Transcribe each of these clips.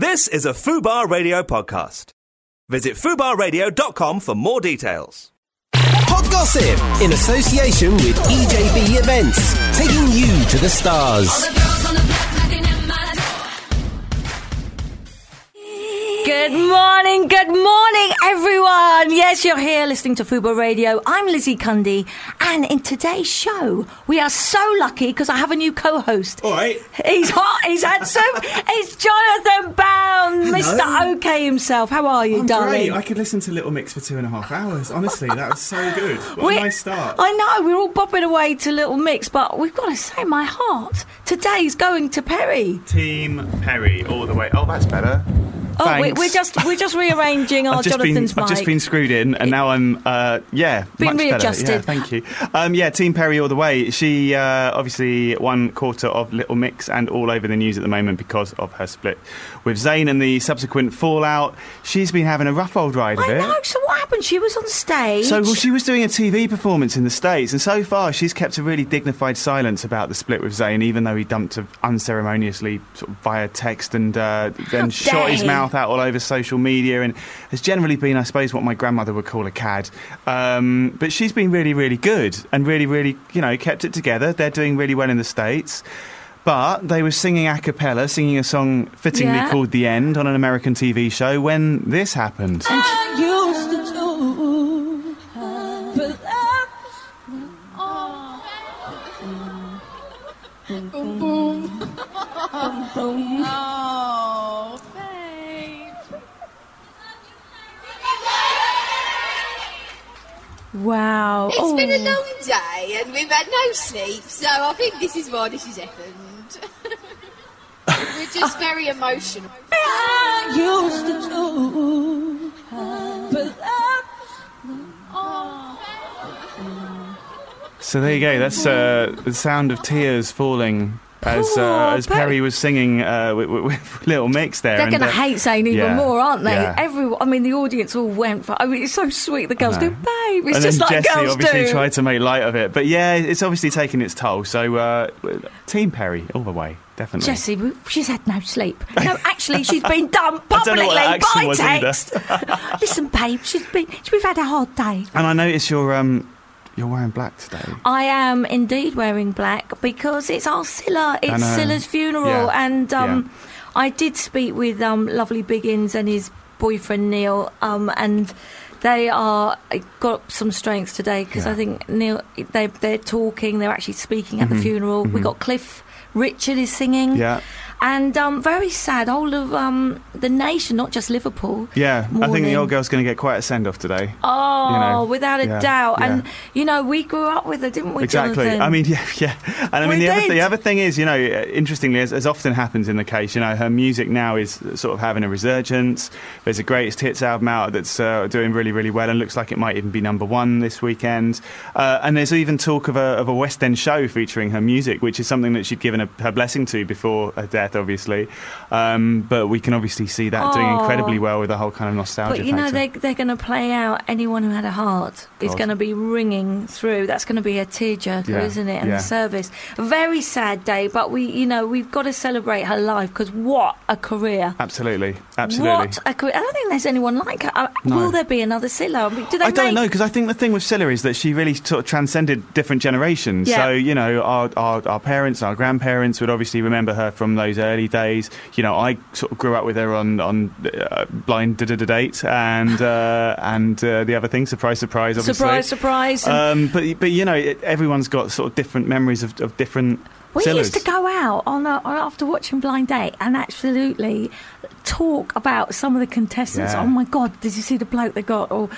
This is a FUBAR Radio podcast. Visit fubarradio.com for more details. Podgossip, in association with EJB Events, taking you to the stars. Good morning, everyone. Yes, you're here listening to FUBAR Radio. I'm Lizzie Cundy, and in today's show, we are so lucky because I have a new co-host. All right. He's hot. He's handsome. It's Jonathan Bound, Mr. OK himself. How are you, darling? Great. I could listen to Little Mix for 2.5 hours. Honestly, that was so good. What a nice start. I know. We're all bopping away to Little Mix, but we've got to say my heart today's going to Perry. Team Perry all the way. Oh, that's better. Oh, we're just rearranging our Jonathan's mic. I've just been screwed in, and now I'm been much readjusted. Better. Yeah, thank you. Team Perry all the way. She obviously one quarter of Little Mix and all over the news at the moment because of her split with Zayn and the subsequent fallout. She's been having a rough old ride of it. I know. So what happened? She was on stage. So she was doing a TV performance in the States, and so far she's kept a really dignified silence about the split with Zayn, even though he dumped her unceremoniously sort of via text and then shot his mouth out all over social media, and has generally been, I suppose, what my grandmother would call a cad. But she's been really, really good and really, really, kept it together. They're doing really well in the States. But they were singing a cappella, singing a song fittingly called The End on an American TV show when this happened. I used to do, but that was boom, boom, boom, boom, boom. Oh, wow. It's been a long day and we've had no sleep, so I think this is why this has happened. We're just very emotional. I used to do, but that so there you go, that's the sound of tears falling as Perry was singing with Little Mix there. They're going to hate Zayn even more, aren't they? Yeah. Everyone, the audience all went for... it's so sweet. The girls go, babe. It's just like Jessie girls do. And obviously tried to make light of it. But yeah, it's obviously taken its toll. So Team Perry all the way, definitely. Jessie, she's had no sleep. No, actually, she's been dumped publicly by text. Listen, babe, we've had a hard day. And I notice you're wearing black today. I am indeed wearing black because it's our Cilla. It's Cilla's funeral. Yeah. And I did speak with lovely Biggins and his boyfriend Neil, and they got some strengths today because I think Neil, they're talking, they're actually speaking at the funeral. We got Cliff Richard is singing. Yeah. And very sad, all of the nation, not just Liverpool. Yeah, morning. I think the old girl's going to get quite a send-off today. Oh, without a doubt. Yeah. And, we grew up with her, didn't we, exactly. Jonathan? Yeah. And, the other thing is, interestingly, as often happens in the case, her music now is sort of having a resurgence. There's a greatest hits album out that's doing really, really well and looks like it might even be number 1 this weekend. And there's even talk of a West End show featuring her music, which is something that she'd given her blessing to before her death, obviously, but we can obviously see that doing incredibly well with the whole kind of nostalgia factor. But they're going to play out Anyone Who Had a Heart is going to be ringing through. That's going to be a tearjerker, isn't it? And the service, a very sad day, but we've got to celebrate her life because what a career! Absolutely. What a career! I don't think there's anyone like her. No. Will there be another Cilla? I don't know, because I think the thing with Cilla is that she really sort of transcended different generations. Yeah. So our parents, our grandparents would obviously remember her from those early days. I sort of grew up with her on Blind Date and the other thing, Surprise, obviously. Surprise. But everyone's got sort of different memories of different. We used to go out after watching Blind Date and absolutely talk about some of the contestants. Yeah. Oh my God, did you see the bloke they got? Or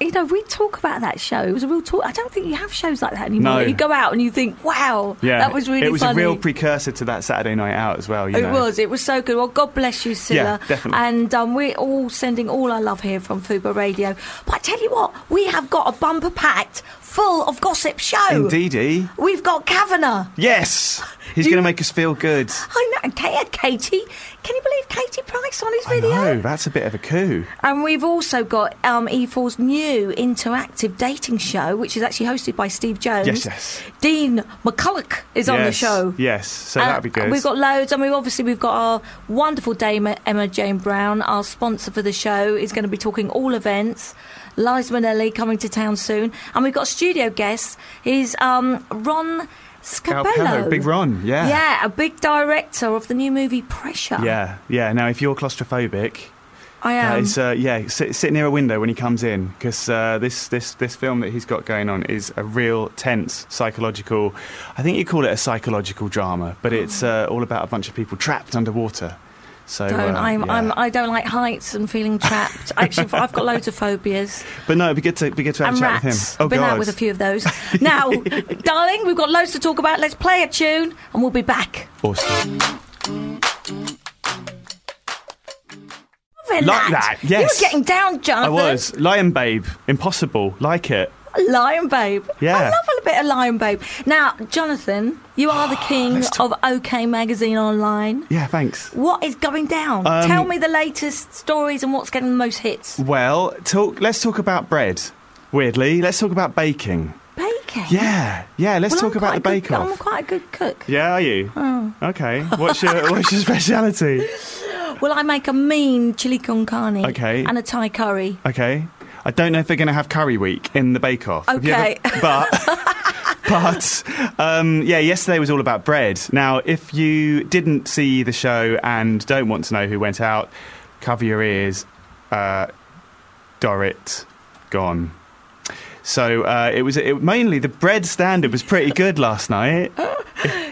we talk about that show. It was a real talk. I don't think you have shows like that anymore. No. You go out and you think, wow, that was really funny. It was a real precursor to that Saturday night out as well. It was so good. Well, God bless you, Cilla. Yeah, definitely. And we're all sending all our love here from FUBAR Radio. But I tell you what, we have got a bumper packed full of gossip show. Indeedy. We've got Kavanagh. Yes. He's going to make us feel good. I know. Katie Can you believe Katie Price on his video? I know, that's a bit of a coup. And we've also got E4's new interactive dating show, which is actually hosted by Steve Jones. Yes, yes. Dean McCulloch is on the show. Yes, so that'll be good. We've got loads. I mean, obviously, we've got our wonderful Dame Emma Jane Brown, our sponsor for the show, is going to be talking all events. Liza Minnelli coming to town soon. And we've got studio guests. He's Ron Alpello, Big Ron, yeah. Yeah, a big director of the new movie Pressure. Yeah, yeah. Now, if you're claustrophobic... I am. Yeah, sit near a window when he comes in, because this film that he's got going on is a real tense psychological... I think you call it a psychological drama, but it's all about a bunch of people trapped underwater. So, I don't like heights and feeling trapped. Actually, I've got loads of phobias. But no, it'd be good to have a chat with him. Oh, I've been out with a few of those. Now, darling, we've got loads to talk about. Let's play a tune and we'll be back. Awesome. Like that, yes. You were getting down, Jonathan. I was. Lion Babe. Impossible. Like it. Lion Babe. Yeah. I love a bit of Lion Babe. Now, Jonathan, you are the king of OK Magazine Online. Yeah, thanks. What is going down? Tell me the latest stories and what's getting the most hits. Well, let's talk about bread, weirdly. Let's talk about baking. Baking? Yeah, yeah, let's talk about the Bake Off. I'm quite a good cook. Yeah, are you? Oh. OK. What's your speciality? Well, I make a mean chili con carne and a Thai curry. OK. I don't know if they're going to have curry week in the Bake Off. OK. But yesterday was all about bread. Now, if you didn't see the show and don't want to know who went out, cover your ears. Dorrit gone. So it was mainly the bread standard was pretty good last night.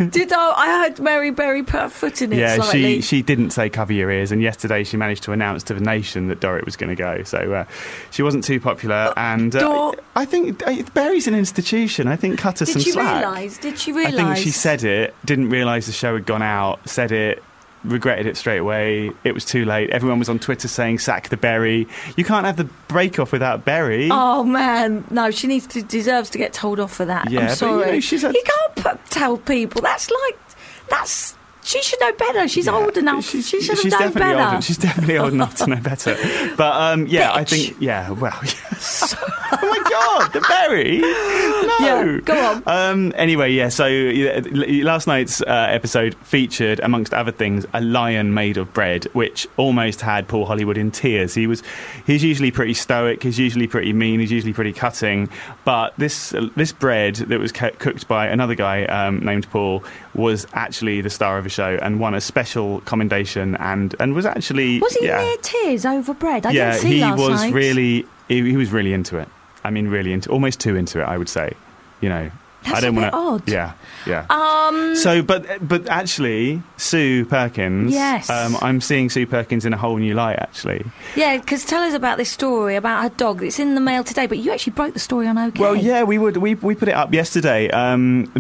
I heard Mary Berry put her foot in it slightly. Yeah, she didn't say cover your ears, and yesterday she managed to announce to the nation that Dorrit was going to go. So she wasn't too popular, and I think Berry's an institution. I think cut her some slack. Did she realise? I think she said it, didn't realise the show had gone out, said it, regretted it straight away. It was too late. Everyone was on Twitter saying sack the Berry. You can't have the Bake Off without Berry. Oh man, no, she deserves to get told off for that. Yeah, I'm sorry. But, you can't tell people. She should know better. She's old enough. She should have known better. She's definitely old enough to know better. But, bitch. I think... Yeah, well... Oh, my God, the Berry! No! Yeah, go on. Anyway, last night's episode featured, amongst other things, a lion made of bread, which almost had Paul Hollywood in tears. He's usually pretty stoic, he's usually pretty mean, he's usually pretty cutting, but this bread that was cooked by another guy named Paul was actually the star of a show and won a special commendation and was actually... Was he near tears over bread? I didn't see last night. Yeah, he was really into it. I mean, really into it. Almost too into it, I would say. You know, that's odd. Yeah, yeah. So, but actually, Sue Perkins... Yes. I'm seeing Sue Perkins in a whole new light, actually. Yeah, because tell us about this story about her dog. It's in the Mail today, but you actually broke the story on OK. Well, yeah, we put it up yesterday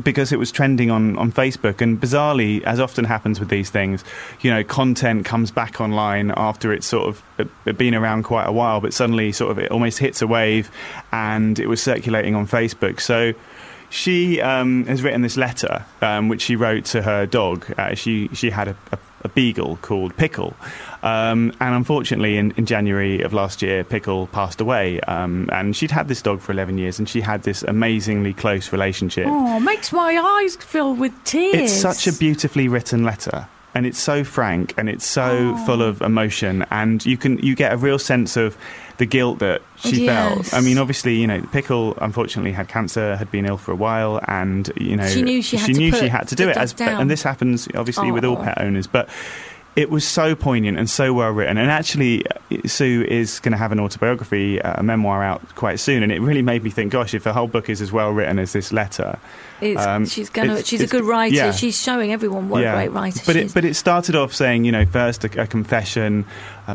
because it was trending on Facebook, and bizarrely, as often happens with these things, you know, content comes back online after it's sort of been around quite a while, but suddenly sort of it almost hits a wave, and it was circulating on Facebook. So... She has written this letter, which she wrote to her dog. She had a beagle called Pickle. And unfortunately, in January of last year, Pickle passed away. And she'd had this dog for 11 years, and she had this amazingly close relationship. Oh, makes my eyes fill with tears. It's such a beautifully written letter. And it's so frank, and it's so full of emotion. And you get a real sense of... the guilt that she felt. I mean, obviously, you know, Pickle unfortunately had cancer, had been ill for a while, and you know, she knew she had to do it. And this happens obviously with all pet owners, but it was so poignant and so well written. And actually, Sue is going to have an autobiography, a memoir out quite soon. And it really made me think, gosh, if the whole book is as well written as this letter, she's a good writer. Yeah. She's showing everyone what a great writer she is. But it started off saying, you know, first a confession.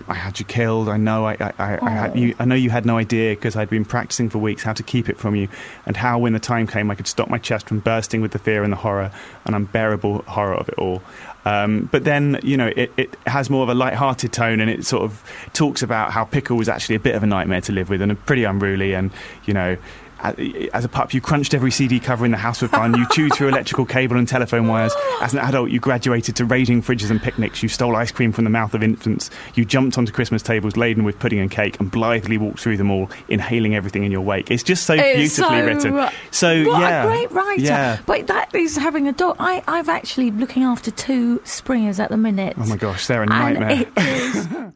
I had you killed. I know. I know you had no idea because I'd been practicing for weeks how to keep it from you, and how when the time came I could stop my chest from bursting with the fear and the horror and unbearable horror of it all. But then, you know, it has more of a light-hearted tone, and it sort of talks about how Pickle was actually a bit of a nightmare to live with and pretty unruly, and you know. As a pup, you crunched every CD cover in the house with fun. You chewed through electrical cable and telephone wires. As an adult, you graduated to raiding fridges and picnics. You stole ice cream from the mouth of infants. You jumped onto Christmas tables laden with pudding and cake and blithely walked through them all, inhaling everything in your wake. It's just so beautifully written. So, what a great writer. Yeah. But that is having a dog. I've actually looking after two springers at the minute. Oh, my gosh, they're a nightmare. It is.